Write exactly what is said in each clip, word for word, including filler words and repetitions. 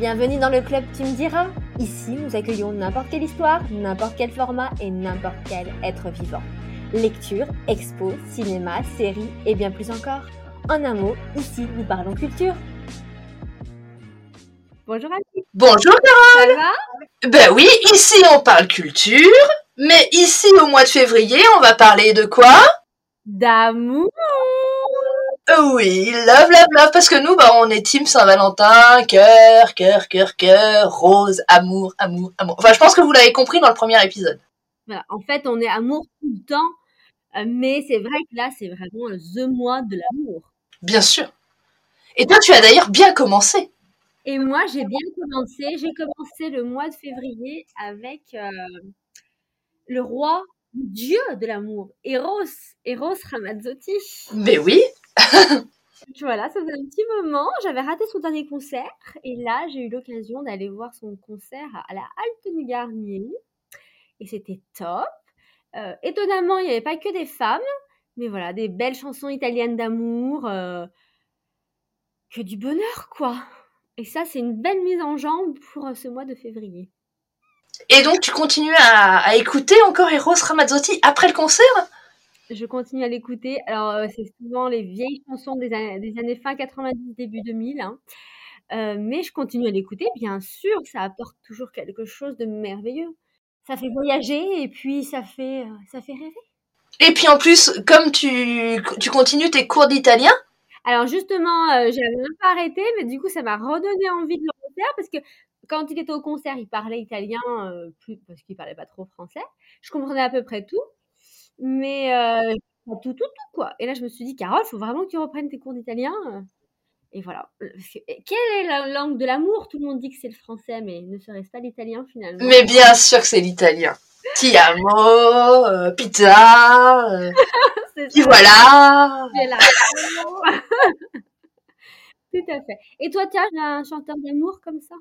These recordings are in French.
Bienvenue dans le club Tu me diras. Ici, nous accueillons n'importe quelle histoire, n'importe quel format et n'importe quel être vivant. Lecture, expo, cinéma, séries et bien plus encore. En un mot, ici, nous parlons culture. Bonjour Annie. Bonjour Carole. Ça va ? Ben oui, ici on parle culture, mais ici au mois de février, on va parler de quoi ? D'amour. Oui, love, love, love, parce que nous, bah, on est team Saint-Valentin, cœur, cœur, cœur, cœur, rose, amour, amour, amour. Enfin, je pense que vous l'avez compris dans le premier épisode. Voilà, en fait, on est amour tout le temps, mais c'est vrai que là, c'est vraiment the mois de l'amour. Bien sûr. Et toi, tu as d'ailleurs bien commencé. Et moi, j'ai bien commencé. J'ai commencé le mois de février avec euh, le roi, dieu de l'amour, Eros, Eros Ramazzotti. Mais oui. Voilà, ça faisait un petit moment, j'avais raté son dernier concert et là j'ai eu l'occasion d'aller voir son concert à la Halte du Garnier et c'était top. Euh, étonnamment, il n'y avait pas que des femmes, mais voilà, des belles chansons italiennes d'amour, euh, que du bonheur quoi. Et ça, c'est une belle mise en jambe pour euh, ce mois de février. Et donc tu continues à, à écouter encore Eros Ramazzotti après le concert ? Je continue à l'écouter. Alors, euh, c'est souvent les vieilles chansons des, an- des années fin quatre-vingt-dix, début deux mille. Hein. Euh, mais je continue à l'écouter. Bien sûr, ça apporte toujours quelque chose de merveilleux. Ça fait voyager et puis ça fait, euh, ça fait rêver. Et puis en plus, comme tu, tu continues tes cours d'italien. Alors justement, euh, je n'avais même pas arrêté, mais du coup, ça m'a redonné envie de le refaire parce que quand il était au concert, il parlait italien, euh, plus, parce qu'il ne parlait pas trop français. Je comprenais à peu près tout. Mais euh, tout, tout, tout, quoi. Et là, je me suis dit, Carole, il faut vraiment que tu reprennes tes cours d'italien. Et voilà. Et quelle est la langue de l'amour ? Tout le monde dit que c'est le français, mais ne serait-ce pas l'italien, finalement ? Mais bien sûr que c'est l'italien. Ti amo, euh, pizza, euh, ti voilà. Tout à fait. Et toi, tu as un chanteur d'amour comme ça ?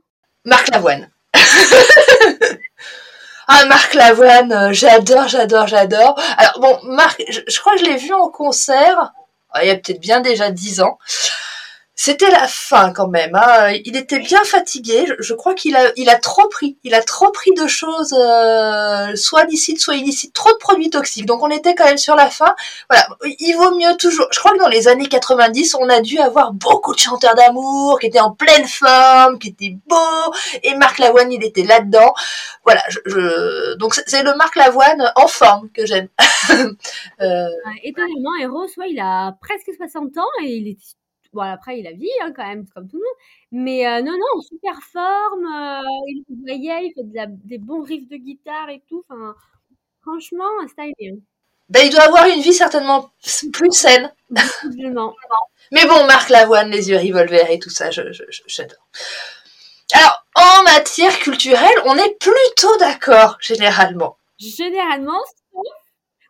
Marc Lavoine. Ah, Marc Lavoine, j'adore, j'adore, j'adore. Alors bon, Marc, je, je crois que je l'ai vu en concert, il y a peut-être bien déjà dix ans. C'était la fin quand même, hein. Il était bien fatigué, je, je crois qu'il a, il a trop pris, il a trop pris de choses, euh, soit licites, soit illicites, trop de produits toxiques. Donc on était quand même sur la fin. Voilà, il vaut mieux toujours. Je crois que dans les années quatre-vingt-dix, on a dû avoir beaucoup de chanteurs d'amour qui étaient en pleine forme, qui étaient beaux. Et Marc Lavoine, il était là-dedans. Voilà, je, je... donc c'est le Marc Lavoine en forme que j'aime. euh... Étonnamment, Eros, ouais, il a presque soixante ans et il est... Bon, après, il a vie, hein, quand même, comme tout le monde. Mais euh, non, non, super forme. Euh, il voyait, il fait de la, des bons riffs de guitare et tout. Enfin, franchement, stylé. Ben, il doit avoir une vie certainement plus saine. Absolument. Mais bon, Marc Lavoine, les yeux revolver et tout ça, je, je, je, j'adore. Alors, en matière culturelle, on est plutôt d'accord, généralement. Généralement, c'est...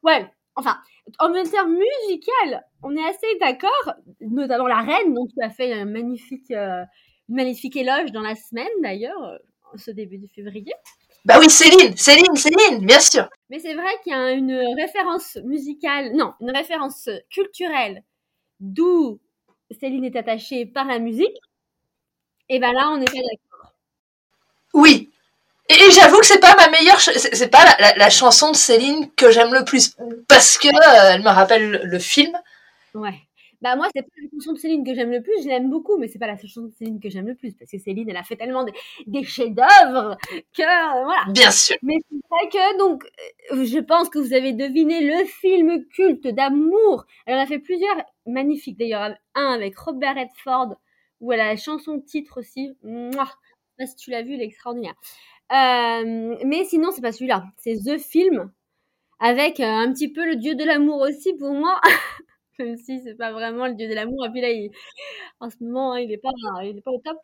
Ouais, enfin... En matière musicale, on est assez d'accord, notamment la reine, dont tu as fait un magnifique, euh, magnifique éloge dans la semaine d'ailleurs, ce début de février. Bah oui, Céline, Céline, Céline, bien sûr. Mais c'est vrai qu'il y a une référence musicale, non, une référence culturelle, d'où Céline est attachée par la musique. Et ben là, on n'est pas d'accord. Oui. Et j'avoue que c'est pas ma meilleure, ch- c'est, c'est pas la, la, la chanson de Céline que j'aime le plus parce que euh, elle me rappelle le, le film. Ouais. Bah moi c'est pas la chanson de Céline que j'aime le plus, je l'aime beaucoup, mais c'est pas la chanson de Céline que j'aime le plus parce que Céline elle a fait tellement des, des chefs-d'œuvre que euh, voilà. Bien sûr. Mais c'est vrai que donc je pense que vous avez deviné le film culte d'amour. Elle en a fait plusieurs magnifiques d'ailleurs, un avec Robert Redford où elle a la chanson titre aussi. Mouah, je sais pas si tu l'as vu, elle est extraordinaire. Euh, mais sinon c'est pas celui-là, c'est The Film avec euh, un petit peu le dieu de l'amour aussi pour moi, même si c'est pas vraiment le dieu de l'amour et puis là il... en ce moment hein, il, est pas, il est pas au top.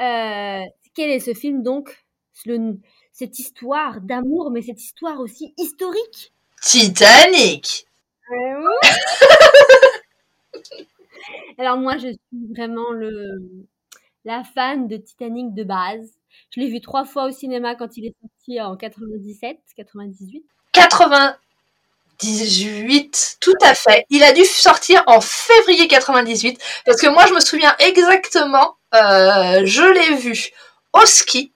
Euh, quel est ce film donc, le... cette histoire d'amour mais cette histoire aussi historique, Titanic. euh, oui. Alors moi je suis vraiment le... la fan de Titanic de base. Je l'ai vu trois fois au cinéma quand il est sorti en quatre-vingt-dix-sept, quatre-vingt-dix-huit. quatre-vingt-dix-huit, tout à fait. Il a dû sortir en février quatre-vingt-dix-huit parce que moi, je me souviens exactement, euh, je l'ai vu au ski.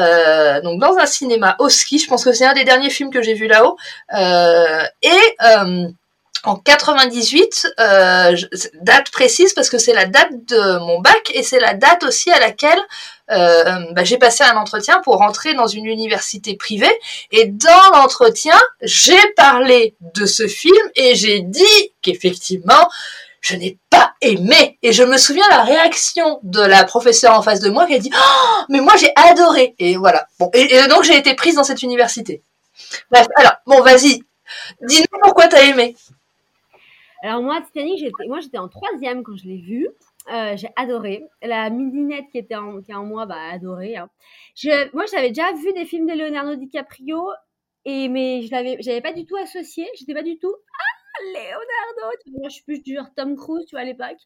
Euh, donc dans un cinéma au ski, je pense que c'est un des derniers films que j'ai vu là-haut. Euh, et euh, en quatre-vingt-dix-huit, euh, date précise parce que c'est la date de mon bac et c'est la date aussi à laquelle euh, bah, j'ai passé un entretien pour rentrer dans une université privée. Et dans l'entretien, j'ai parlé de ce film et j'ai dit qu'effectivement, je n'ai pas aimé. Et je me souviens la réaction de la professeure en face de moi qui a dit oh, « mais moi j'ai adoré !» Et voilà. Bon, et, et donc j'ai été prise dans cette université. Bref, alors, bon, vas-y. Dis-nous pourquoi t'as aimé. Alors moi, Titanic, j'étais, moi j'étais en troisième quand je l'ai vu. Euh, j'ai adoré. La midinette qui était en, qui est en moi, bah adoré. Hein. Je, moi, j'avais déjà vu des films de Leonardo DiCaprio, et, mais je l'avais, j'avais pas du tout associé. J'étais pas du tout... Ah, Leonardo, tu vois, moi je suis plus du genre Tom Cruise, tu vois, à l'époque.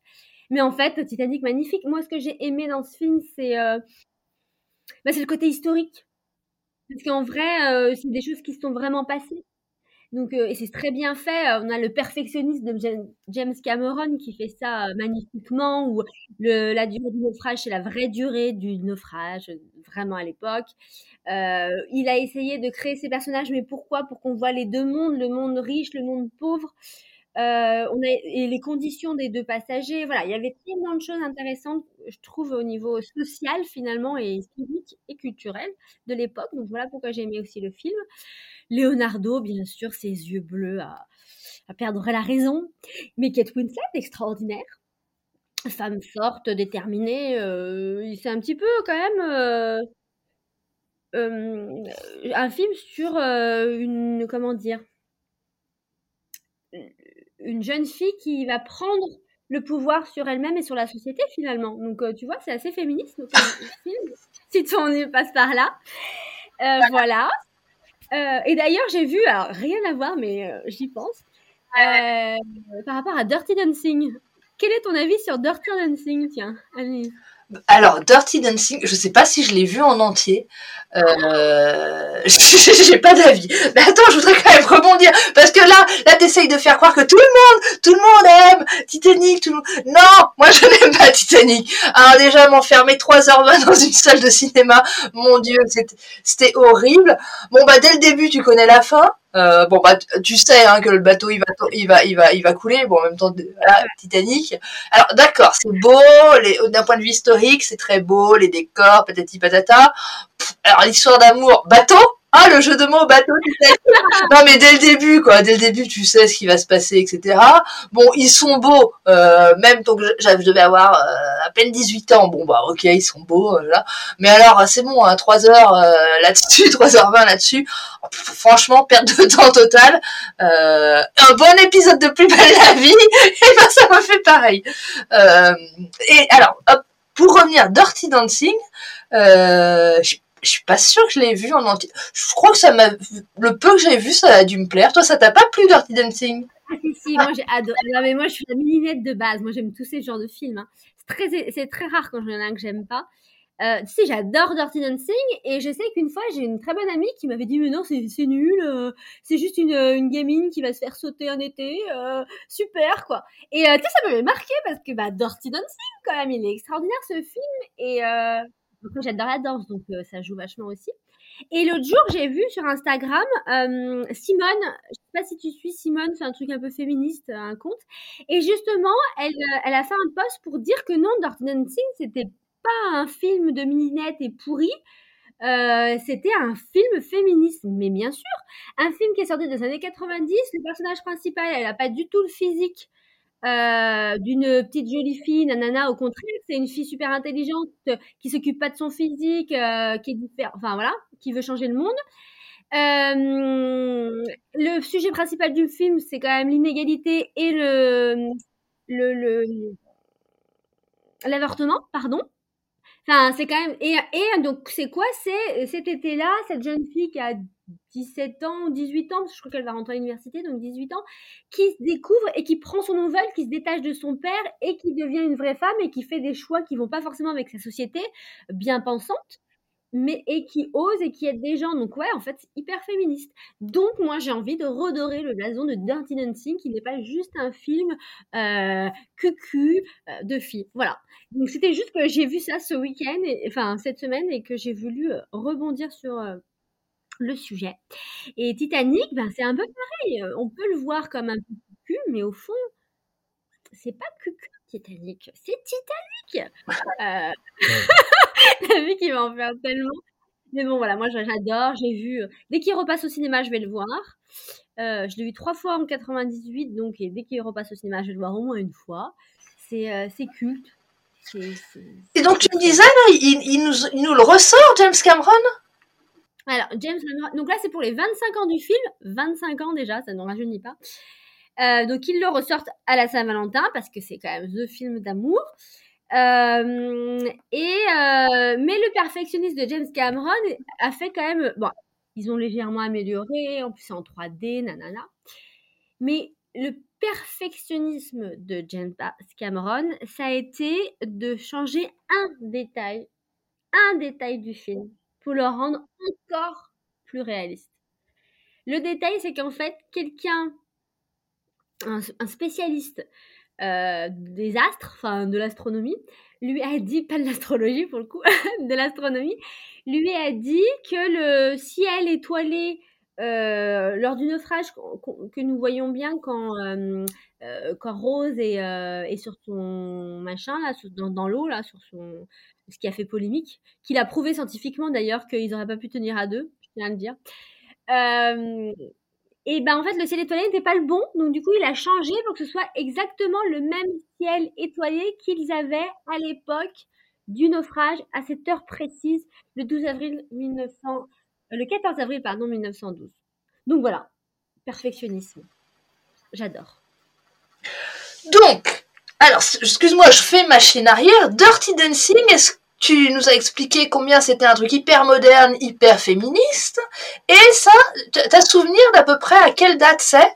Mais en fait, Titanic, magnifique. Moi, ce que j'ai aimé dans ce film, c'est, euh... bah, c'est le côté historique. Parce qu'en vrai, euh, c'est des choses qui se sont vraiment passées. Donc, euh, et c'est très bien fait. On a le perfectionniste de James Cameron qui fait ça magnifiquement, où le, la durée du naufrage, c'est la vraie durée du naufrage, vraiment à l'époque. Euh, il a essayé de créer ces personnages, mais pourquoi ? Pour qu'on voit les deux mondes, le monde riche, le monde pauvre, euh, on a, et les conditions des deux passagers. Voilà, il y avait tellement de choses intéressantes, je trouve, au niveau social, finalement, et historique et culturel de l'époque. Donc, voilà pourquoi j'ai aimé aussi le film. Leonardo, bien sûr, ses yeux bleus à, à perdre la raison. Mais Kate Winslet, extraordinaire. Femme forte, déterminée. Euh, c'est un petit peu quand même euh, euh, un film sur euh, une... Comment dire ? Une jeune fille qui va prendre le pouvoir sur elle-même et sur la société, finalement. Donc, euh, tu vois, c'est assez féministe, le film, si on y passe par là. Euh, voilà. Euh, et d'ailleurs, j'ai vu, alors rien à voir, mais euh, j'y pense, euh, par rapport à Dirty Dancing. Quel est ton avis sur Dirty Dancing, tiens, Annie ? Alors, Dirty Dancing, je sais pas si je l'ai vu en entier. Euh, j'ai pas d'avis. Mais attends, je voudrais quand même rebondir. Parce que là, là, t'essayes de faire croire que tout le monde, tout le monde aime Titanic, tout le monde. Non! Moi, je n'aime pas Titanic. Alors, déjà, m'enfermer trois heures vingt dans une salle de cinéma. Mon Dieu, c'était, c'était horrible. Bon, bah, dès le début, tu connais la fin. Euh, bon, bah, tu sais, hein, que le bateau, il va, il va, il va, il va couler. Bon, en même temps, voilà, Titanic. Alors, d'accord, c'est beau. Les, d'un point de vue historique, c'est très beau. Les décors, patati patata. Pff, alors, l'histoire d'amour, bateau. Ah, le jeu de mots, bateau, Titanic. Non, mais dès le début, quoi. Dès le début, tu sais ce qui va se passer, et cetera. Bon, ils sont beaux. Euh, même tant que je devais avoir euh, à peine dix-huit ans. Bon, bah, ok, ils sont beaux, là. Mais alors, c'est bon, hein, trois heures euh, là-dessus, trois heures vingt là-dessus. Franchement, perte de temps totale. Euh, un bon épisode de Plus belle la vie, et ben ça m'a fait pareil. Euh, et alors, hop, pour revenir, Dirty Dancing, euh, je suis pas sûre que je l'ai vu en entier. Je crois que ça m'a, le peu que j'ai vu, ça a dû me plaire. Toi, ça t'a pas plu, Dirty Dancing ? Ah si, si, moi j'ai adoré. Non mais moi je suis la mininette de base. Moi j'aime tous ces genres de films. Hein. C'est très, c'est très rare quand il y en a un que j'aime pas. Euh, tu sais, j'adore Dirty Dancing et je sais qu'une fois, j'ai une très bonne amie qui m'avait dit « Mais non, c'est, c'est nul, euh, c'est juste une, une gamine qui va se faire sauter un été, euh, super, quoi !» Et euh, tu sais, ça m'avait marqué parce que bah, Dirty Dancing, quand même, il est extraordinaire ce film et euh, donc, j'adore la danse, donc euh, ça joue vachement aussi. Et l'autre jour, j'ai vu sur Instagram euh, Simone, je sais pas si tu suis Simone, c'est un truc un peu féministe, un compte, et justement, elle, elle a fait un post pour dire que non, Dirty Dancing, c'était pas un film de mininette et pourri, euh, c'était un film féministe, mais bien sûr, un film qui est sorti des années quatre-vingt-dix, le personnage principal, elle n'a pas du tout le physique euh, d'une petite jolie fille, nanana, au contraire, c'est une fille super intelligente qui s'occupe pas de son physique, euh, qui est différente, enfin voilà, qui veut changer le monde. Euh, le sujet principal du film, c'est quand même l'inégalité et le, le, le l'avortement, pardon. Enfin, c'est quand même... Et, et donc, c'est quoi ? C'est cet été-là, cette jeune fille qui a dix-sept ans ou dix-huit ans, parce que je crois qu'elle va rentrer à l'université, donc dix-huit ans, qui se découvre et qui prend son envol, qui se détache de son père et qui devient une vraie femme et qui fait des choix qui ne vont pas forcément avec sa société bien pensante. mais et qui ose et qui aide des gens. Donc ouais, en fait, c'est hyper féministe. Donc moi, j'ai envie de redorer le blason de Dirty Dancing, qui n'est pas juste un film euh, cucu euh, de filles. Voilà. Donc c'était juste que j'ai vu ça ce week-end, et, enfin cette semaine, et que j'ai voulu euh, rebondir sur euh, le sujet. Et Titanic, ben c'est un peu pareil. On peut le voir comme un peu cucu, mais au fond, c'est pas cucu Titanic, c'est Titanic. Euh... T'as vu qu'il va en faire tellement. Mais bon, voilà, moi j'adore, j'ai vu... Dès qu'il repasse au cinéma, je vais le voir. Euh, je l'ai vu trois fois en quatre-vingt-dix-huit, donc et dès qu'il repasse au cinéma, je vais le voir au moins une fois. C'est, euh, c'est culte. C'est, c'est... Et donc tu me disais, là, il, il, nous, il nous le ressort, James Cameron ? Alors, James Cameron... Donc là, c'est pour les vingt-cinq ans du film. vingt-cinq ans déjà, ça ne rajeunit pas. Euh, donc, ils le ressortent à la Saint-Valentin, parce que c'est quand même le film d'amour. Euh, et euh, mais le perfectionniste de James Cameron a fait quand même, bon, ils ont légèrement amélioré, en plus c'est en trois D, nanana, mais le perfectionnisme de James Cameron, ça a été de changer un détail un détail du film pour le rendre encore plus réaliste. Le détail, c'est qu'en fait quelqu'un, un, un spécialiste Euh, des astres, enfin de l'astronomie, lui a dit, pas de l'astrologie pour le coup, de l'astronomie, lui a dit que le ciel étoilé euh, lors du naufrage que nous voyons bien quand, euh, euh, quand Rose est, euh, est sur son machin, là, sur, dans, dans l'eau, là, sur son, ce qui a fait polémique, qu'il a prouvé scientifiquement d'ailleurs qu'ils n'auraient pas pu tenir à deux, je tiens à le dire. Euh, Et ben en fait, le ciel étoilé n'était pas le bon, donc du coup, il a changé pour que ce soit exactement le même ciel étoilé qu'ils avaient à l'époque du naufrage, à cette heure précise, le douze avril mille neuf cents, le quatorze avril pardon mille neuf cent douze. Donc voilà, perfectionnisme. J'adore. Donc, alors excuse-moi, je fais machine arrière. Dirty Dancing, est-ce que tu nous as expliqué combien c'était un truc hyper moderne, hyper féministe. Et ça, t'as souvenir d'à peu près à quelle date c'est ?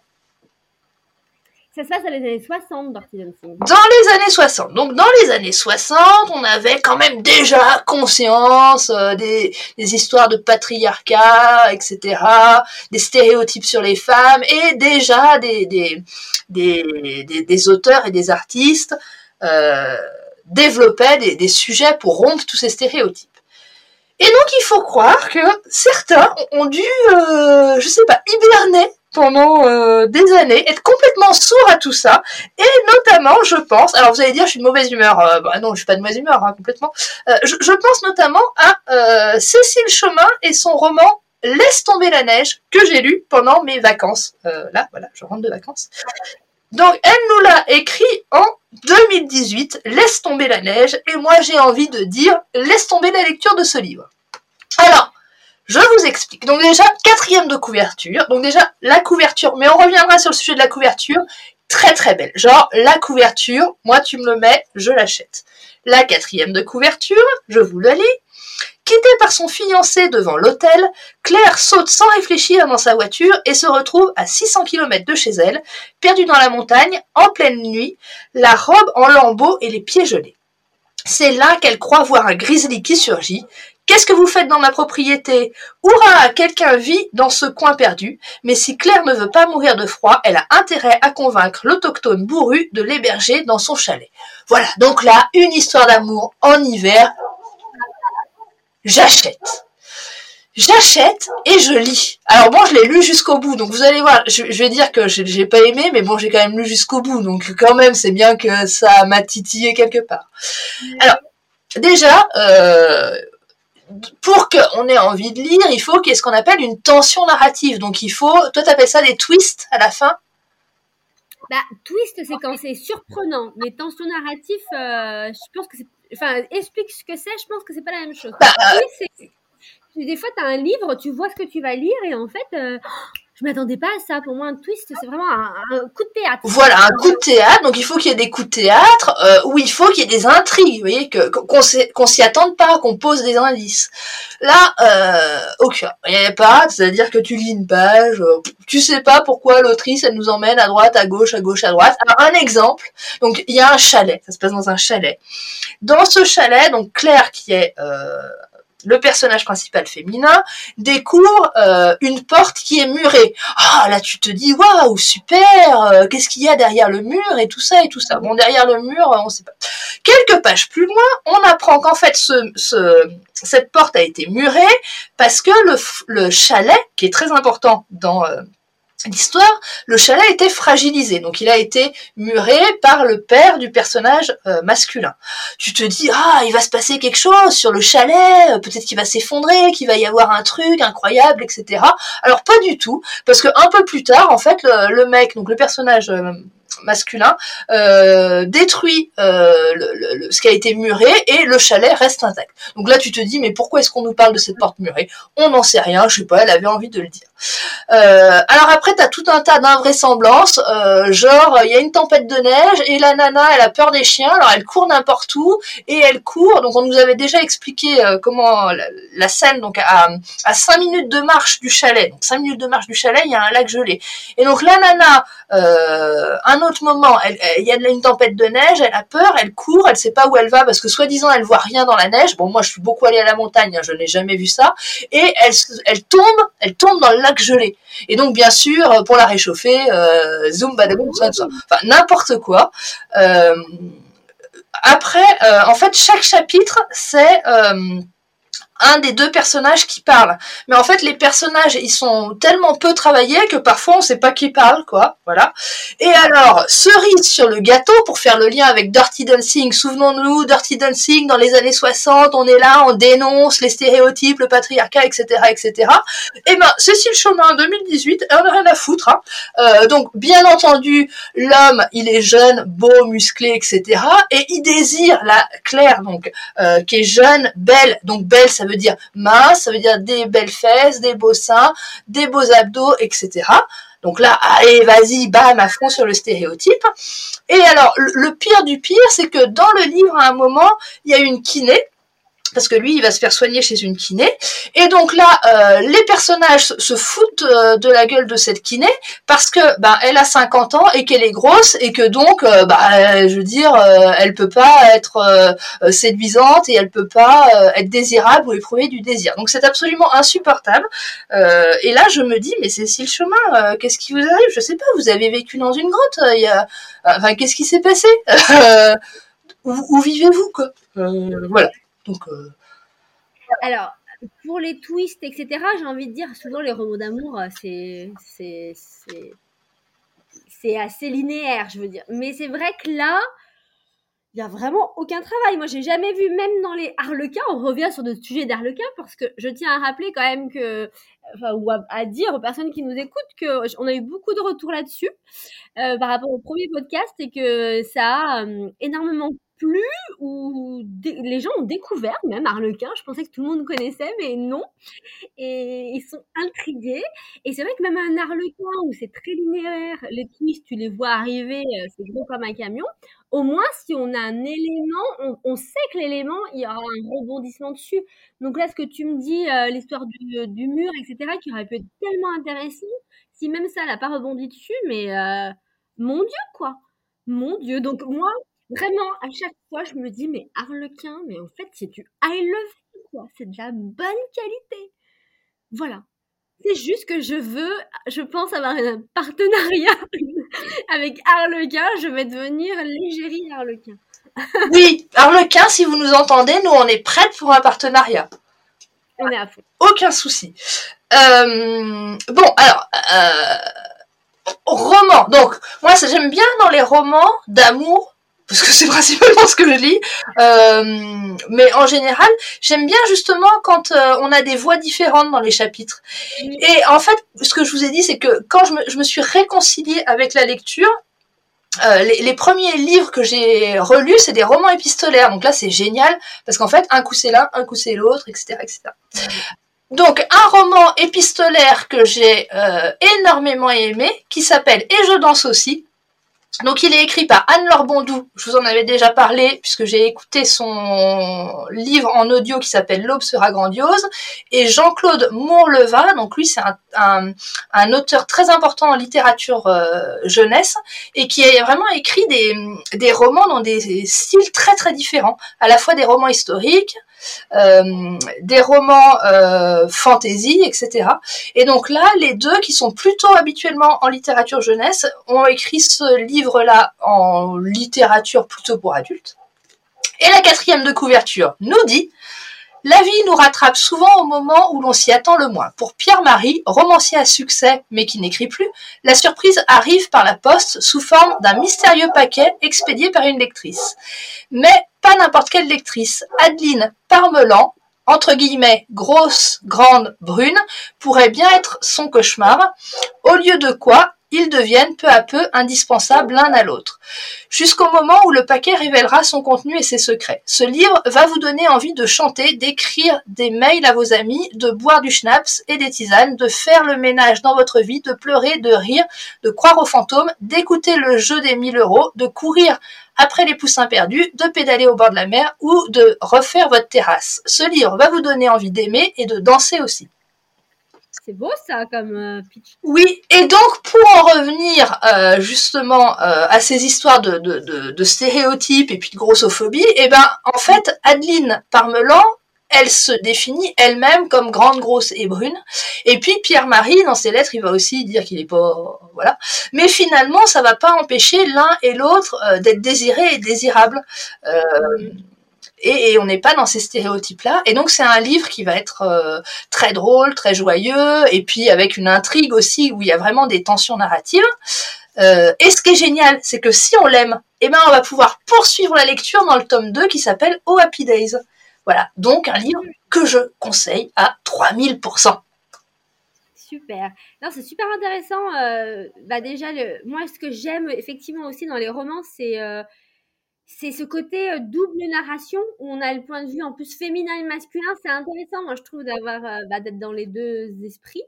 Ça se passe dans les années soixante, Dirty Dancing. Dans les années soixante. Donc dans les années soixante, on avait quand même déjà conscience euh, des, des histoires de patriarcat, et cetera, des stéréotypes sur les femmes, et déjà des, des, des, des, des auteurs et des artistes... Euh, développaient des, des sujets pour rompre tous ces stéréotypes. Et donc, il faut croire que certains ont dû, euh, je sais pas, hiberner pendant euh, des années, être complètement sourds à tout ça, et notamment, je pense, alors vous allez dire, je suis de mauvaise humeur, euh, bah non, je suis pas de mauvaise humeur, hein, complètement, euh, je, je pense notamment à euh, Cécile Chemin et son roman « Laisse tomber la neige » que j'ai lu pendant mes vacances. Euh, là, voilà, je rentre de vacances. Donc, elle nous l'a écrit en deux mille dix-huit, « Laisse tomber la neige », et moi j'ai envie de dire « Laisse tomber la lecture de ce livre ». Alors, je vous explique. Donc déjà, quatrième de couverture. Donc déjà, la couverture, mais on reviendra sur le sujet de la couverture, très très belle. Genre, la couverture, moi tu me le mets, je l'achète. La quatrième de couverture, je vous la lis. Quittée par son fiancé devant l'hôtel, Claire saute sans réfléchir dans sa voiture et se retrouve à six cents kilomètres de chez elle, perdue dans la montagne, en pleine nuit, la robe en lambeaux et les pieds gelés. C'est là qu'elle croit voir un grizzly qui surgit. « Qu'est-ce que vous faites dans ma propriété ? Hourra, quelqu'un vit dans ce coin perdu. » Mais si Claire ne veut pas mourir de froid, elle a intérêt à convaincre l'autochtone bourru de l'héberger dans son chalet. Voilà, donc là, une histoire d'amour en hiver. J'achète. J'achète et je lis. Alors bon, je l'ai lu jusqu'au bout, donc vous allez voir, je, je vais dire que j'ai, j'ai pas aimé, mais bon, j'ai quand même lu jusqu'au bout, donc quand même, c'est bien que ça m'a titillé quelque part. Alors, déjà, euh, pour qu'on ait envie de lire, il faut qu'il y ait ce qu'on appelle une tension narrative, donc il faut, toi t'appelles ça des twists à la fin ? Bah, twist, c'est quand c'est surprenant, mais tension narrative, euh, je pense que c'est... Enfin, explique ce que c'est, je pense que c'est pas la même chose. Bah, oui, c'est... Des fois, tu as un livre, tu vois ce que tu vas lire, et en fait, euh, je m'attendais pas à ça. Pour moi, un twist, c'est vraiment un, un coup de théâtre. Voilà, un coup de théâtre. Donc, il faut qu'il y ait des coups de théâtre, euh, où il faut qu'il y ait des intrigues, vous voyez, que, qu'on s'y, qu'on s'y attende pas, qu'on pose des indices. Là, euh, ok, il n'y avait pas, c'est-à-dire que tu lis une page, euh, tu sais pas pourquoi l'autrice, elle nous emmène à droite, à gauche, à gauche, à droite. Alors, un exemple, donc, il y a un chalet, ça se passe dans un chalet. Dans ce chalet, donc Claire, qui est euh, le personnage principal féminin, découvre euh, une porte qui est murée. Ah, là, tu te dis, waouh, super, euh, qu'est-ce qu'il y a derrière le mur, et tout ça, et tout ça. Bon, derrière le mur, on ne sait pas. Quelques pages plus loin, on apprend qu'en fait, ce, ce, cette porte a été murée parce que le, le chalet, qui est très important dans... Euh, l'histoire, le chalet était fragilisé, donc il a été muré par le père du personnage euh, masculin. Tu te dis, ah, il va se passer quelque chose sur le chalet, peut-être qu'il va s'effondrer, qu'il va y avoir un truc incroyable, et cetera. Alors pas du tout, parce que un peu plus tard, en fait, le, le mec, donc le personnage euh, masculin, euh, détruit euh, le, le, ce qui a été muré et le chalet reste intact. Donc là, tu te dis, mais pourquoi est-ce qu'on nous parle de cette porte murée ? On n'en sait rien, je sais pas, elle avait envie de le dire. Euh, alors après, t'as tout un tas d'invraisemblances, euh, genre, il y a une tempête de neige et la nana, elle a peur des chiens, alors elle court n'importe où et elle court. Donc on nous avait déjà expliqué euh, comment la, la scène, donc à, à cinq minutes de marche du chalet, donc cinq minutes de marche du chalet, il y a un lac gelé. Et donc la nana, euh, un autre moment, il y a une tempête de neige, elle a peur, elle court, elle sait pas où elle va parce que soi-disant elle voit rien dans la neige. Bon, moi je suis beaucoup allée à la montagne, hein, je n'ai jamais vu ça. Et elle, elle tombe, elle tombe dans le lac gelé. Et donc bien sûr, pour la réchauffer, euh, zoom, badaboum, enfin n'importe quoi. Euh, après, euh, en fait, chaque chapitre, c'est euh, un des deux personnages qui parle. Mais en fait, les personnages, ils sont tellement peu travaillés que parfois, on sait pas qui parle, quoi. Voilà. Et alors, cerise sur le gâteau, pour faire le lien avec Dirty Dancing, souvenons-nous, Dirty Dancing, dans les années soixante, on est là, on dénonce les stéréotypes, le patriarcat, et cetera, et cetera. Et ben, Cécile Chemin, deux mille dix-huit, elle en a rien à foutre, hein. Euh, donc, bien entendu, l'homme, il est jeune, beau, musclé, et cetera. Et il désire la Claire, donc, euh, qui est jeune, belle. Donc, belle, ça veut Ça veut dire mince, ça veut dire des belles fesses, des beaux seins, des beaux abdos, et cetera. Donc là, allez, vas-y, bam, à fond sur le stéréotype. Et alors, le pire du pire, c'est que dans le livre, à un moment, il y a une kiné, parce que lui, il va se faire soigner chez une kiné. Et donc là, euh, les personnages se foutent euh, de la gueule de cette kiné parce que bah, elle a cinquante ans et qu'elle est grosse et que donc, euh, bah, euh, je veux dire, euh, elle peut pas être euh, séduisante et elle peut pas euh, être désirable ou éprouver du désir. Donc c'est absolument insupportable. Euh, et là, je me dis, mais Cécile Chemin, euh, qu'est-ce qui vous arrive ? Je sais pas, vous avez vécu dans une grotte. Euh, y a... Enfin, qu'est-ce qui s'est passé ? où, où vivez-vous, quoi ? euh, Voilà. Donc, euh... Alors, pour les twists, et cetera, j'ai envie de dire, souvent les romans d'amour, c'est, c'est, c'est, c'est assez linéaire, je veux dire. Mais c'est vrai que là, il n'y a vraiment aucun travail. Moi, je n'ai jamais vu, même dans les Harlequins, on revient sur le sujet d'Harlequin, parce que je tiens à rappeler quand même que, enfin, ou à, à dire aux personnes qui nous écoutent, qu'on a eu beaucoup de retours là-dessus euh, par rapport au premier podcast et que ça a euh, énormément plus où d- les gens ont découvert, même Harlequin, je pensais que tout le monde connaissait, mais non. Et ils sont intrigués. Et c'est vrai que même un Harlequin où c'est très linéaire, les twists, tu les vois arriver, c'est gros comme un camion. Au moins, si on a un élément, on, on sait que l'élément, il y aura un rebondissement dessus. Donc là, ce que tu me dis, euh, l'histoire du, du mur, et cetera, qui aurait pu être tellement intéressant, si même ça, elle n'a pas rebondi dessus, mais euh, mon Dieu, quoi. Mon Dieu. Donc moi, vraiment, à chaque fois, je me dis, mais Harlequin, mais en fait, c'est du high level, quoi. C'est de la bonne qualité. Voilà. C'est juste que je veux, je pense avoir un partenariat avec Harlequin. Je vais devenir l'égérie Harlequin. Oui, Harlequin, si vous nous entendez, nous, on est prêtes pour un partenariat. On est à fond. Aucun souci. Euh, bon, alors... Euh, roman. Donc, moi, ça, j'aime bien dans les romans d'amour, parce que c'est principalement ce que je lis, euh, mais en général, j'aime bien justement quand euh, on a des voix différentes dans les chapitres. Et en fait, ce que je vous ai dit, c'est que quand je me, je me suis réconciliée avec la lecture, Euh, les, les premiers livres que j'ai relus, c'est des romans épistolaires. Donc là, c'est génial, parce qu'en fait, un coup c'est l'un, un coup c'est l'autre, et cetera, et cetera. Donc, un roman épistolaire que j'ai euh, énormément aimé, qui s'appelle « Et je danse aussi », donc il est écrit par Anne-Laure Bondoux, je vous en avais déjà parlé puisque j'ai écouté son livre en audio qui s'appelle « L'Aube sera grandiose » et Jean-Claude Mourlevat, donc lui c'est un, un, un auteur très important en littérature euh, jeunesse et qui a vraiment écrit des, des romans dans des styles très très différents, à la fois des romans historiques, euh, des romans euh, fantasy, et cetera. Et donc là, les deux qui sont plutôt habituellement en littérature jeunesse ont écrit ce livre-là en littérature plutôt pour adultes. Et la quatrième de couverture nous dit « La vie nous rattrape souvent au moment où l'on s'y attend le moins. Pour Pierre-Marie, romancier à succès mais qui n'écrit plus, la surprise arrive par la poste sous forme d'un mystérieux paquet expédié par une lectrice. Mais pas n'importe quelle lectrice, Adeline Parmelan, entre guillemets, grosse, grande, brune, pourrait bien être son cauchemar, au lieu de quoi ils deviennent peu à peu indispensables l'un à l'autre, jusqu'au moment où le paquet révélera son contenu et ses secrets. Ce livre va vous donner envie de chanter, d'écrire des mails à vos amis, de boire du schnapps et des tisanes, de faire le ménage dans votre vie, de pleurer, de rire, de croire aux fantômes, d'écouter le jeu des mille euros, de courir après les poussins perdus, de pédaler au bord de la mer ou de refaire votre terrasse. Ce livre va vous donner envie d'aimer et de danser aussi. » C'est beau ça comme euh, pitch. Oui, et donc pour en revenir euh, justement euh, à ces histoires de, de, de, de stéréotypes et puis de grossophobie, eh ben, en fait, Adeline Parmelan, elle se définit elle-même comme grande, grosse et brune. Et puis Pierre-Marie, dans ses lettres, il va aussi dire qu'il n'est pas... voilà. Mais finalement, ça ne va pas empêcher l'un et l'autre euh, d'être désirés et désirables. Euh, mmh. Et, et on n'est pas dans ces stéréotypes-là. Et donc, c'est un livre qui va être euh, très drôle, très joyeux, et puis avec une intrigue aussi où il y a vraiment des tensions narratives. Euh, et ce qui est génial, c'est que si on l'aime, eh ben, on va pouvoir poursuivre la lecture dans le tome deux qui s'appelle « Oh, Happy Days ». Voilà, donc un livre que je conseille à trois mille pour cent. Super. Non, c'est super intéressant. Euh, bah déjà, le... moi, ce que j'aime effectivement aussi dans les romans, c'est... Euh... c'est ce côté double narration où on a le point de vue en plus féminin et masculin. C'est intéressant, moi, je trouve, d'avoir, euh, bah, d'être dans les deux esprits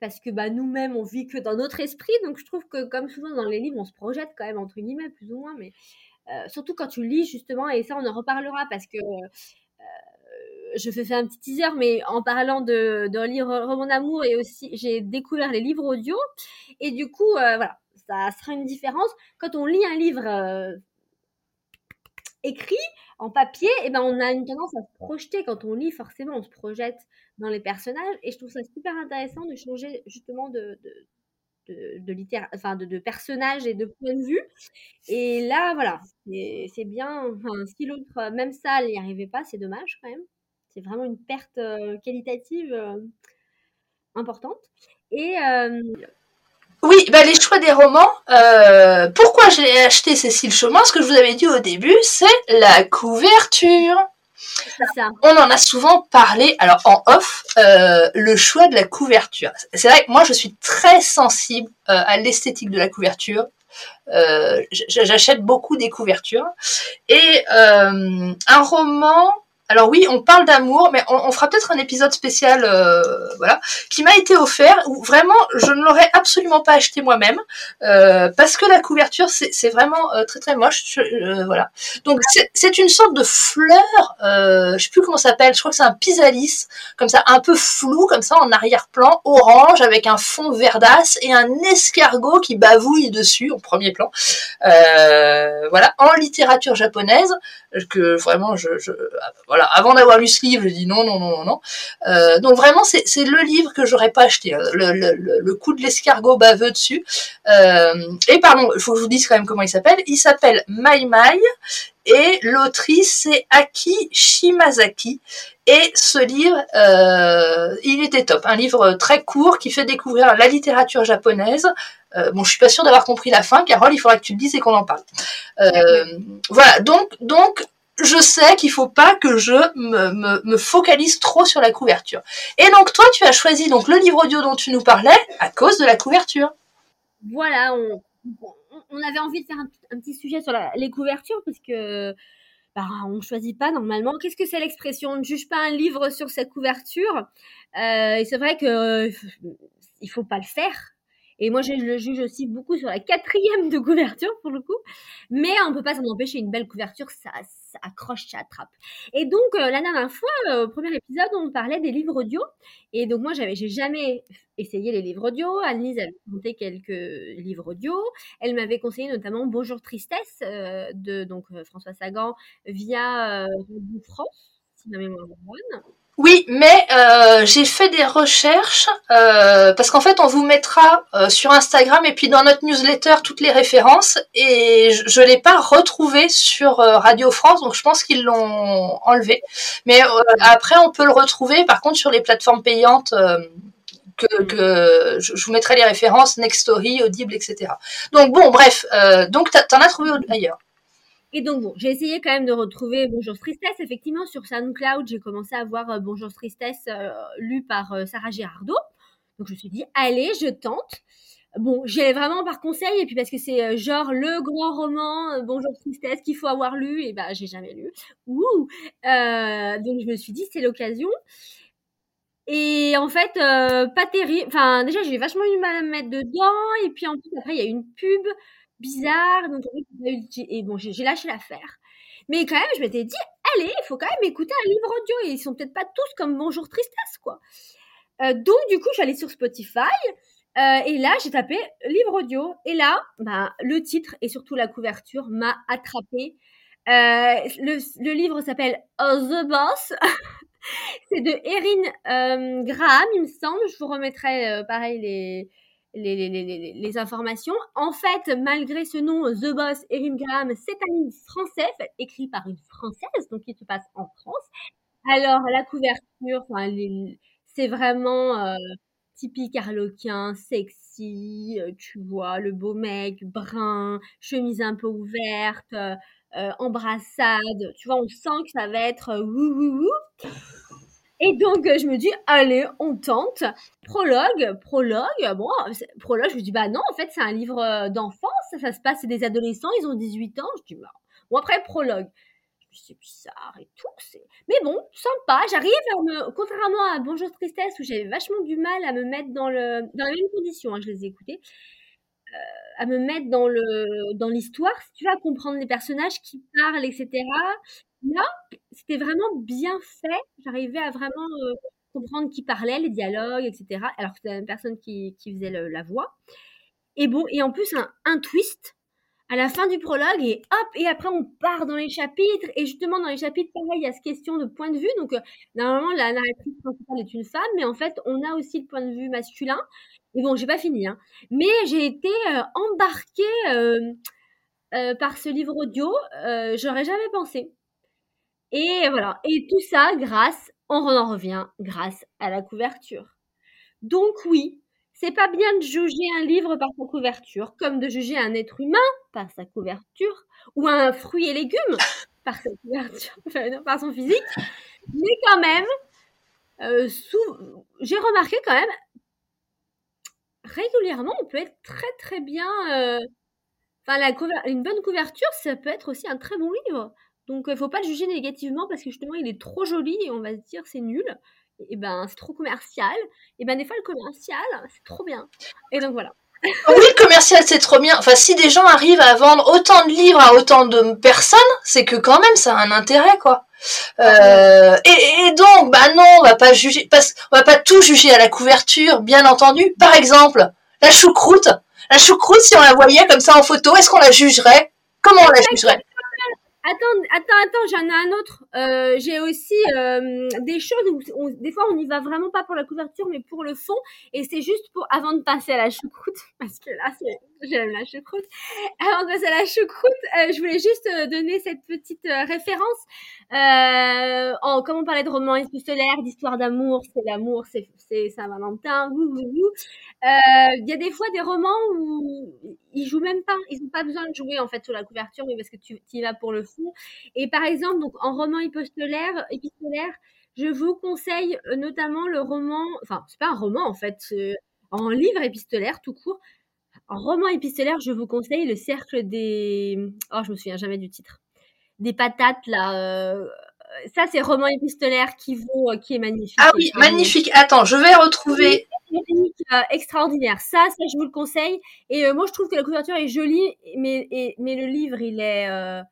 parce que bah, nous-mêmes, on vit que dans notre esprit. Donc, je trouve que, comme souvent dans les livres, on se projette quand même, entre guillemets, plus ou moins. Mais euh, surtout quand tu lis, justement, et ça, on en reparlera parce que euh, je fais faire un petit teaser, mais en parlant de, de lire Roman d'amour et aussi, j'ai découvert les livres audio. Et du coup, euh, voilà, ça sera une différence. Quand on lit un livre... Euh, écrit en papier, et eh ben on a une tendance à se projeter quand on lit, forcément on se projette dans les personnages, et je trouve ça super intéressant de changer justement de de de, de littéra- enfin de, de personnages et de points de vue. Et là voilà, c'est, c'est bien. Enfin, si l'autre, même ça, n'y arrivait pas, c'est dommage quand même. C'est vraiment une perte euh, qualitative euh, importante. Et euh, oui, bah les choix des romans, euh, pourquoi j'ai acheté Cécile Chemin, ce que je vous avais dit au début, c'est la couverture. C'est ça. On en a souvent parlé, alors en off, euh, le choix de la couverture. C'est vrai que moi, je suis très sensible euh, à l'esthétique de la couverture. Euh, j'achète beaucoup des couvertures. Et euh, un roman... Alors oui, on parle d'amour, mais on, on fera peut-être un épisode spécial, euh, voilà, qui m'a été offert, où vraiment, je ne l'aurais absolument pas acheté moi-même, euh, parce que la couverture, c'est, c'est vraiment euh, très très moche, euh, voilà. Donc c'est, c'est une sorte de fleur, euh, je ne sais plus comment ça s'appelle, je crois que c'est un physalis, comme ça, un peu flou, comme ça, en arrière-plan, orange, avec un fond verdasse, et un escargot qui bavouille dessus, au premier plan, euh, voilà, en littérature japonaise, que vraiment, je... je voilà. Voilà, avant d'avoir lu ce livre, je dis non, non, non, non, non. Euh, donc vraiment, c'est, c'est le livre que j'aurais pas acheté. Le, le, le coup de l'escargot baveux dessus. Euh, et pardon, il faut que je vous dise quand même comment il s'appelle. Il s'appelle Mai Mai et l'autrice, c'est Aki Shimazaki. Et ce livre, euh, il était top. Un livre très court qui fait découvrir la littérature japonaise. Euh, bon, je suis pas sûre d'avoir compris la fin. Carole, il faudra que tu le dises et qu'on en parle. Euh, voilà, donc... donc je sais qu'il faut pas que je me, me, me focalise trop sur la couverture. Et donc, toi, tu as choisi donc, le livre audio dont tu nous parlais à cause de la couverture. Voilà, on, on avait envie de faire un, un petit sujet sur la, les couvertures parce que bah, on ne choisit pas normalement. Qu'est-ce que c'est l'expression ? On ne juge pas un livre sur sa couverture. Euh, et c'est vrai qu'il euh, ne faut pas le faire. Et moi, je le juge aussi beaucoup sur la quatrième de couverture, pour le coup. Mais on ne peut pas s'en empêcher. Une belle couverture, ça, ça accroche, ça attrape. Et donc, euh, la dernière fois, euh, au premier épisode, on parlait des livres audio. Et donc, moi, j'avais, j'ai jamais essayé les livres audio. Annelise avait monté quelques livres audio. Elle m'avait conseillé notamment Bonjour Tristesse, euh, de donc, euh, François Sagan, via euh, France. si ma mémoire est bonne. Oui, mais euh, j'ai fait des recherches euh, parce qu'en fait, on vous mettra euh, sur Instagram et puis dans notre newsletter toutes les références et je ne l'ai pas retrouvé sur euh, Radio France, donc je pense qu'ils l'ont enlevé. Mais euh, après, on peut le retrouver par contre sur les plateformes payantes euh, que, que je vous mettrai les références, Nextory, Audible, et cetera. Donc bon, bref, euh, donc t'en as trouvé ailleurs. Et donc, bon, j'ai essayé quand même de retrouver Bonjour Tristesse. Effectivement, sur SoundCloud, j'ai commencé à voir Bonjour Tristesse euh, lu par euh, Sarah Gérardot. Donc, je me suis dit, allez, je tente. Bon, j'y allais vraiment par conseil. Et puis, parce que c'est euh, genre le grand roman euh, Bonjour Tristesse qu'il faut avoir lu. Et ben, j'ai jamais lu. Ouh euh, Donc, je me suis dit, c'est l'occasion. Et en fait, euh, pas terrible. Enfin, déjà, j'ai vachement eu mal à me mettre dedans. Et puis, en plus, après, il y a une pub bizarre, donc et bon, j'ai, j'ai lâché l'affaire. Mais quand même, je m'étais dit, allez, il faut quand même écouter un livre audio, et ils sont peut-être pas tous comme Bonjour Tristesse, quoi. Euh, donc, du coup, j'allais sur Spotify, euh, et là, j'ai tapé livre audio, et là, bah, le titre et surtout la couverture m'a attrapée. Euh, le, le livre s'appelle Oh, The Boss. C'est de Erin euh, Graham, il me semble. Je vous remettrai, euh, pareil, les... Les, les, les, les informations. En fait, malgré ce nom, The Boss, Erin Graham, c'est un livre français, écrit par une Française, donc qui se passe en France. Alors, la couverture, enfin, les, c'est vraiment euh, typique harlequin, sexy, euh, tu vois, le beau mec, brun, chemise un peu ouverte, euh, euh, embrassade, tu vois, on sent que ça va être euh, wou wou wou. Et donc, je me dis, allez, on tente. Prologue, prologue. Bon, prologue, je me dis, bah non, en fait, c'est un livre d'enfance. Ça, ça se passe, c'est des adolescents, ils ont dix-huit ans. Je dis, bah, bon, après, prologue. C'est bizarre et tout. C'est... Mais bon, sympa. J'arrive à me... Contrairement à Bonjour Tristesse, où j'avais vachement du mal à me mettre dans le... Dans les mêmes conditions, hein, je les ai écoutés. Euh, à me mettre dans le... Dans l'histoire, si tu veux, à comprendre les personnages qui parlent, et cetera Là, c'était vraiment bien fait. J'arrivais à vraiment euh, comprendre qui parlait, les dialogues, et cetera. Alors que c'était la même personne qui, qui faisait le, la voix. Et bon, et en plus, un, un twist à la fin du prologue, et hop, et après, on part dans les chapitres. Et justement, dans les chapitres, pareil, il y a cette question de point de vue. Donc, euh, normalement, la narratrice principale est une femme, mais en fait, on a aussi le point de vue masculin. Et bon, j'ai pas fini, hein. Mais j'ai été euh, embarquée euh, euh, par ce livre audio. Euh, j'aurais jamais pensé. Et voilà, et tout ça grâce, on en revient grâce à la couverture. Donc oui, c'est pas bien de juger un livre par sa couverture, comme de juger un être humain par sa couverture, ou un fruit et légumes par sa couverture, enfin, non, par son physique. Mais quand même, euh, sous, j'ai remarqué quand même, régulièrement, on peut être très très bien... Euh, enfin, la couver- une bonne couverture, ça peut être aussi un très bon livre. Donc, il ne faut pas le juger négativement parce que justement, il est trop joli et on va se dire c'est nul. Et ben, c'est trop commercial. Et ben, des fois, le commercial, c'est trop bien. Et donc, voilà. Oui, le commercial, c'est trop bien. Enfin, si des gens arrivent à vendre autant de livres à autant de personnes, c'est que quand même, ça a un intérêt, quoi. Euh, et, et donc, bah non, on va pas juger, parce, on va pas tout juger à la couverture, bien entendu. Par exemple, la choucroute. La choucroute, si on la voyait comme ça en photo, est-ce qu'on la jugerait ? Comment on la jugerait ? Attends, attends, attends, j'en ai un autre. Euh, j'ai aussi euh, des choses où on, des fois on n'y va vraiment pas pour la couverture, mais pour le fond. Et c'est juste pour avant de passer à la choucroute, parce que là, c'est, j'aime la choucroute. Avant de passer à la choucroute, euh, je voulais juste donner cette petite euh, référence. Euh, en, comme on parlait de romans épistolaires, d'histoire d'amour, c'est l'amour, c'est, c'est Saint-Valentin, ouh, ouh, ouh. Il y a des fois des romans où ils jouent même pas, ils n'ont pas besoin de jouer en fait sur la couverture, mais parce que tu y vas pour le fond. Et par exemple, donc en roman épistolaire, épistolaire, je vous conseille notamment le roman, enfin c'est pas un roman en fait, en livre épistolaire tout court. En roman épistolaire, je vous conseille Le Cercle des, oh je me souviens jamais du titre, des patates là. Euh... Ça c'est roman épistolaire qui vaut, qui est magnifique. Ah oui, magnifique. Attends, je vais retrouver. Euh, extraordinaire. Ça, ça, je vous le conseille. Et euh, moi, je trouve que la couverture est jolie, mais, et, mais le livre, il est, euh,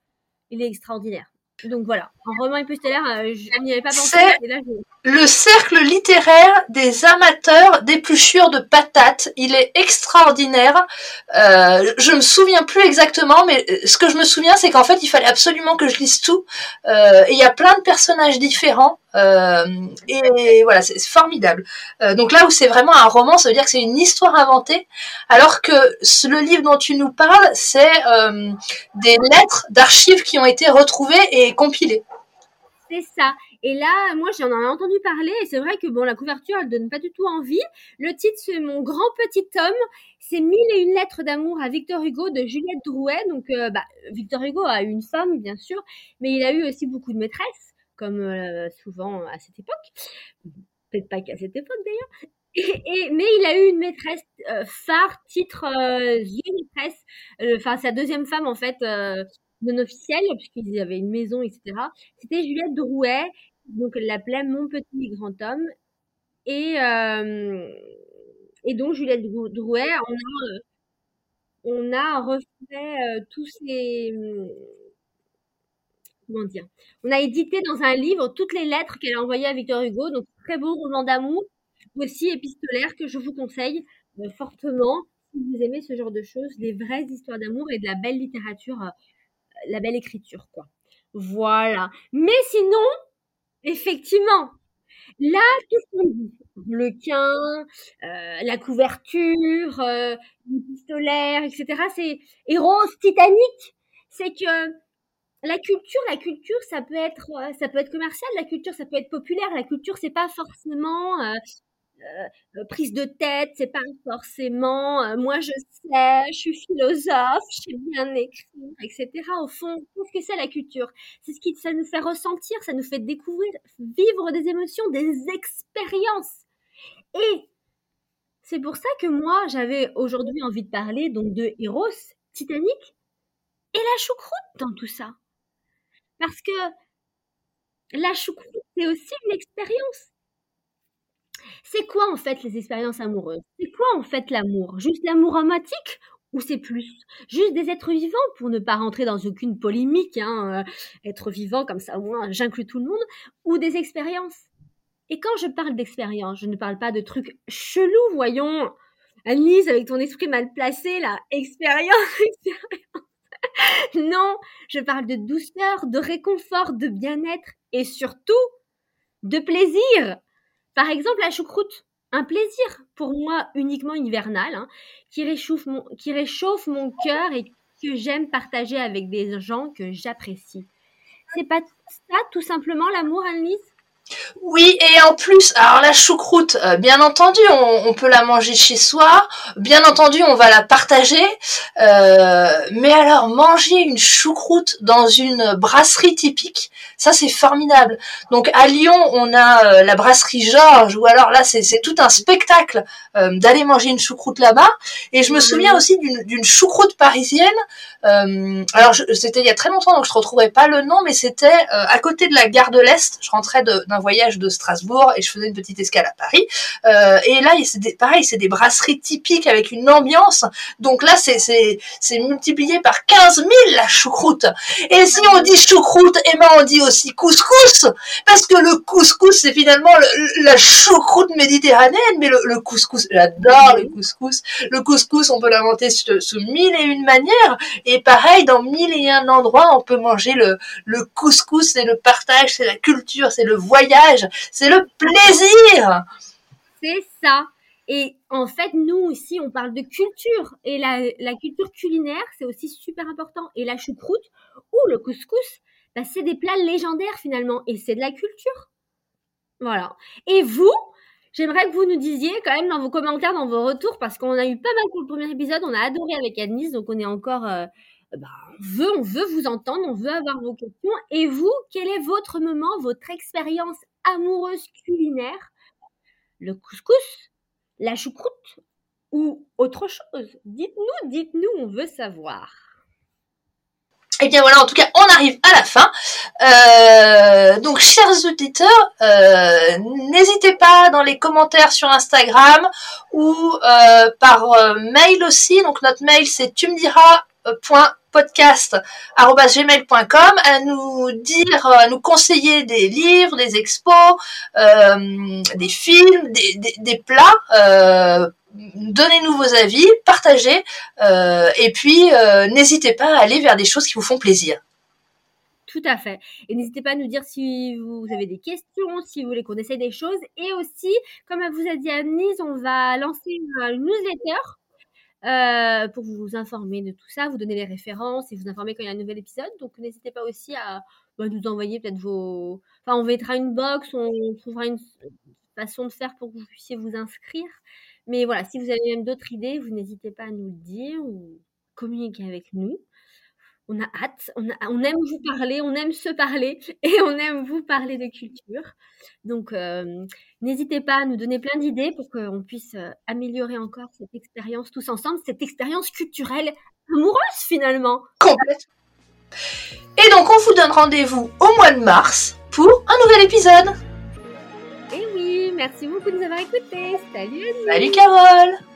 il est extraordinaire. Donc voilà, un roman épistolaire, euh, je n'y avais pas pensé. C'est là, je... Le Cercle littéraire des amateurs d'épluchures de patates. Il est extraordinaire. Euh, je me souviens plus exactement, mais ce que je me souviens, c'est qu'en fait, il fallait absolument que je lise tout. Euh, et il y a plein de personnages différents. Euh, et voilà, c'est formidable. Euh, donc là où c'est vraiment un roman, ça veut dire que c'est une histoire inventée, alors que le livre dont tu nous parles, c'est euh, des lettres d'archives qui ont été retrouvées et compilées. C'est ça. Et là, moi, j'en ai entendu parler, et c'est vrai que bon, la couverture, elle donne pas du tout envie. Le titre, c'est Mon grand petit homme. C'est Mille et une lettres d'amour à Victor Hugo de Juliette Drouet. Donc, euh, bah, Victor Hugo a eu une femme, bien sûr, mais il a eu aussi beaucoup de maîtresses, comme euh, souvent à cette époque. Peut-être pas qu'à cette époque, d'ailleurs. Et, et, mais il a eu une maîtresse euh, phare, titre euh, une maîtresse, enfin euh, sa deuxième femme en fait, euh, non officielle, puisqu'ils avaient une maison, et cetera. C'était Juliette Drouet, donc elle l'appelait Mon petit grand homme. Et, euh, et donc Juliette Drouet, on a, on a refait euh, tous ces... Comment dire ? On a édité dans un livre toutes les lettres qu'elle a envoyées à Victor Hugo, donc très beau roman d'amour. Aussi épistolaire que je vous conseille euh, fortement si vous aimez ce genre de choses, les vraies histoires d'amour et de la belle littérature, euh, la belle écriture, quoi. Voilà. Mais sinon, effectivement, là, qu'est-ce qu'on dit ? Le quin, euh, la couverture, euh, l'épistolaire, et cetera. C'est Eros, Titanic. C'est que la culture, la culture, ça peut être, ça peut être commercial. La culture, ça peut être populaire. La culture, c'est pas forcément euh, Euh, prise de tête, c'est pas forcément euh, moi je sais, je suis philosophe, je sais bien écrire, et cetera. Au fond, qu'est-ce que c'est la culture ? C'est ce qui ça nous fait ressentir, ça nous fait découvrir, vivre des émotions, des expériences. Et c'est pour ça que moi j'avais aujourd'hui envie de parler donc de Eros, Titanic et la choucroute dans tout ça. Parce que la choucroute, c'est aussi une expérience. C'est quoi en fait les expériences amoureuses ? C'est quoi en fait l'amour ? Juste l'amour romantique ou c'est plus ? Juste des êtres vivants pour ne pas rentrer dans aucune polémique, hein, euh, être vivant comme ça au moins j'inclus tout le monde, ou des expériences ? Et quand je parle d'expérience, je ne parle pas de trucs chelous, voyons, Anne-Lise avec ton esprit mal placé là, expérience, expérience. Non, je parle de douceur, de réconfort, de bien-être et surtout de plaisir. Par exemple, la choucroute, un plaisir pour moi uniquement hivernal, hein, qui réchauffe mon, qui réchauffe mon cœur et que j'aime partager avec des gens que j'apprécie. C'est pas ça tout simplement l'amour, Anne-Lise ? Oui, et en plus, alors la choucroute, euh, bien entendu, on, on peut la manger chez soi, bien entendu, on va la partager, euh, mais alors manger une choucroute dans une brasserie typique, ça c'est formidable. Donc à Lyon, on a euh, la brasserie Georges, ou alors là, c'est, c'est tout un spectacle euh, d'aller manger une choucroute là-bas, et je me souviens aussi d'une, d'une choucroute parisienne, euh, alors je, c'était il y a très longtemps, donc je ne retrouverai pas le nom, mais c'était euh, à côté de la gare de l'Est, je rentrais de d'un voyage de Strasbourg et je faisais une petite escale à Paris euh, et là c'est des, pareil c'est des brasseries typiques avec une ambiance donc là c'est, c'est, c'est multiplié par quinze mille la choucroute et si on dit choucroute et eh ben on dit aussi couscous parce que le couscous c'est finalement le, la choucroute méditerranéenne mais le, le couscous, j'adore le couscous le couscous on peut l'inventer sous, sous mille et une manières et pareil dans mille et un endroits on peut manger le, le couscous, c'est le partage, c'est la culture, c'est le voyage c'est le plaisir. C'est ça. Et en fait, nous aussi, on parle de culture. Et la, la culture culinaire, c'est aussi super important. Et la choucroute ou le couscous, bah, c'est des plats légendaires finalement. Et c'est de la culture. Voilà. Et vous, j'aimerais que vous nous disiez quand même dans vos commentaires, dans vos retours, parce qu'on a eu pas mal pour le premier épisode. On a adoré avec Anne-Lise, donc on est encore... Euh, Bah, on veut, on veut vous entendre, on veut avoir vos questions. Et vous, quel est votre moment, votre expérience amoureuse culinaire ? Le couscous, la choucroute ou autre chose ? Dites-nous, dites-nous, on veut savoir. Et bien voilà, en tout cas, on arrive à la fin. Euh, donc, chers auditeurs, euh, n'hésitez pas dans les commentaires sur Instagram ou euh, par euh, mail aussi. Donc, notre mail, c'est tu me diras point podcast arobase gmail point com à nous dire, à nous conseiller des livres, des expos, euh, des films, des, des, des plats. Euh, Donnez-nous vos avis, partagez, euh, et puis euh, n'hésitez pas à aller vers des choses qui vous font plaisir. Tout à fait. Et n'hésitez pas à nous dire si vous avez des questions, si vous voulez qu'on essaye des choses. Et aussi, comme vous a dit Anise, on va lancer une, une newsletter euh, pour vous informer de tout ça, vous donner les références et vous informer quand il y a un nouvel épisode. Donc, n'hésitez pas aussi à bah, nous envoyer peut-être vos... Enfin, on mettra une box, on trouvera une façon de faire pour que vous puissiez vous inscrire. Mais voilà, si vous avez même d'autres idées, vous n'hésitez pas à nous le dire ou communiquer avec nous. On a hâte, on, a, on aime vous parler, on aime se parler et on aime vous parler de culture. Donc, euh, n'hésitez pas à nous donner plein d'idées pour qu'on puisse améliorer encore cette expérience tous ensemble, cette expérience culturelle amoureuse finalement. Complète. Et donc, on vous donne rendez-vous au mois de mars pour un nouvel épisode. Merci beaucoup de nous avoir écoutés. Salut Annie. Salut Carole.